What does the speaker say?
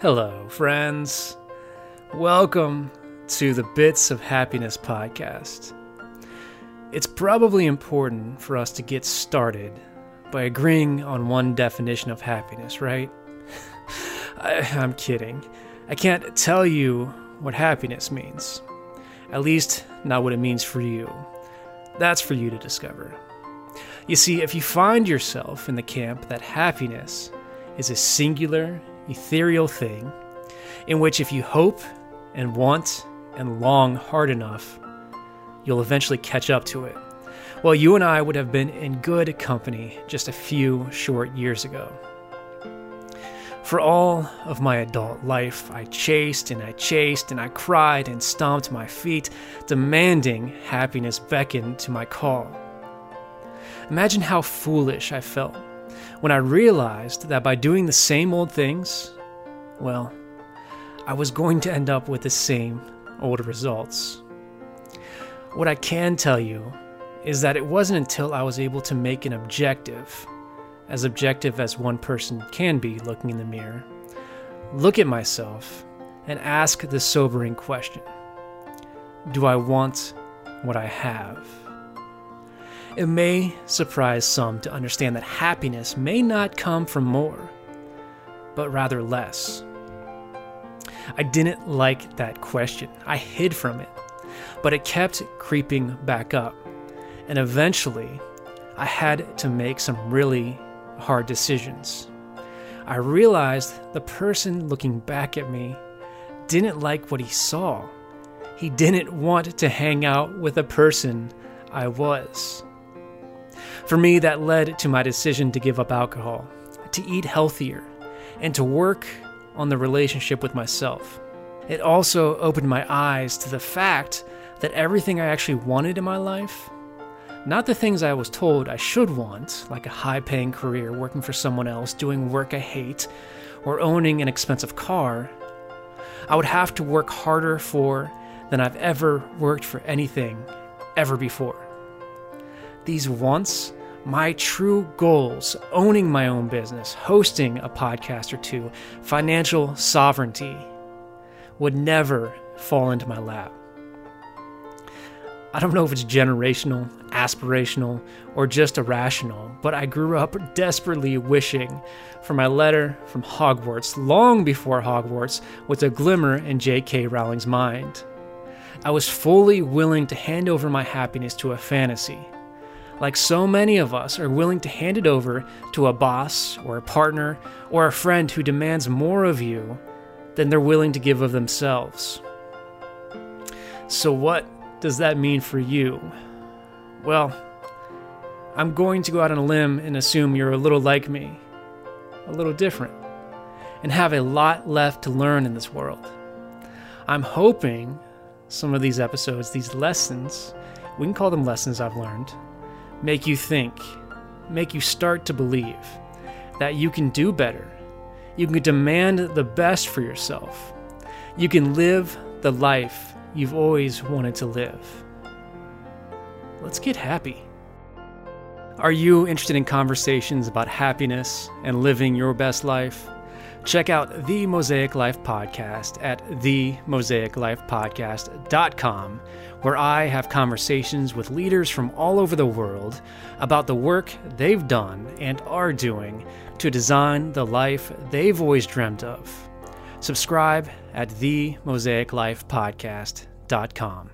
Hello, friends. Welcome to the Bits of Happiness podcast. It's probably important for us to get started by agreeing on one definition of happiness, right? I'm kidding. I can't tell you what happiness means. At least, not what it means for you. That's for you to discover. You see, if you find yourself in the camp that happiness is a singular, ethereal thing, in which if you hope and want and long hard enough, you'll eventually catch up to it. Well, you and I would have been in good company just a few short years ago. For all of my adult life, I chased and I cried and stomped my feet, demanding happiness beckon to my call. Imagine how foolish I felt when I realized that by doing the same old things, well, I was going to end up with the same old results. What I can tell you is that it wasn't until I was able to make an objective, as objective as one person can be looking in the mirror, look at myself and ask the sobering question, do I want what I have? It may surprise some to understand that happiness may not come from more, but rather less. I didn't like that question. I hid from it, but it kept creeping back up, and eventually I had to make some really hard decisions. I realized the person looking back at me didn't like what he saw. He didn't want to hang out with the person I was. For me, that led to my decision to give up alcohol, to eat healthier, and to work on the relationship with myself. It also opened my eyes to the fact that everything I actually wanted in my life, not the things I was told I should want, like a high-paying career, working for someone else, doing work I hate, or owning an expensive car, I would have to work harder for than I've ever worked for anything ever before. These wants, my true goals, owning my own business, hosting a podcast or two, financial sovereignty, would never fall into my lap. I don't know if it's generational, aspirational, or just irrational, but I grew up desperately wishing for my letter from Hogwarts long before Hogwarts was a glimmer in J.K. Rowling's mind. I was fully willing to hand over my happiness to a fantasy, like so many of us are willing to hand it over to a boss or a partner or a friend who demands more of you than they're willing to give of themselves. So what does that mean for you? Well, I'm going to go out on a limb and assume you're a little like me, a little different, and have a lot left to learn in this world. I'm hoping some of these episodes, these lessons, we can call them lessons I've learned, make you think, make you start to believe that you can do better. You can demand the best for yourself. You can live the life you've always wanted to live. Let's get happy. Are you interested in conversations about happiness and living your best life? Check out The Mosaic Life Podcast at themosaiclifepodcast.com, where I have conversations with leaders from all over the world about the work they've done and are doing to design the life they've always dreamt of. Subscribe at themosaiclifepodcast.com.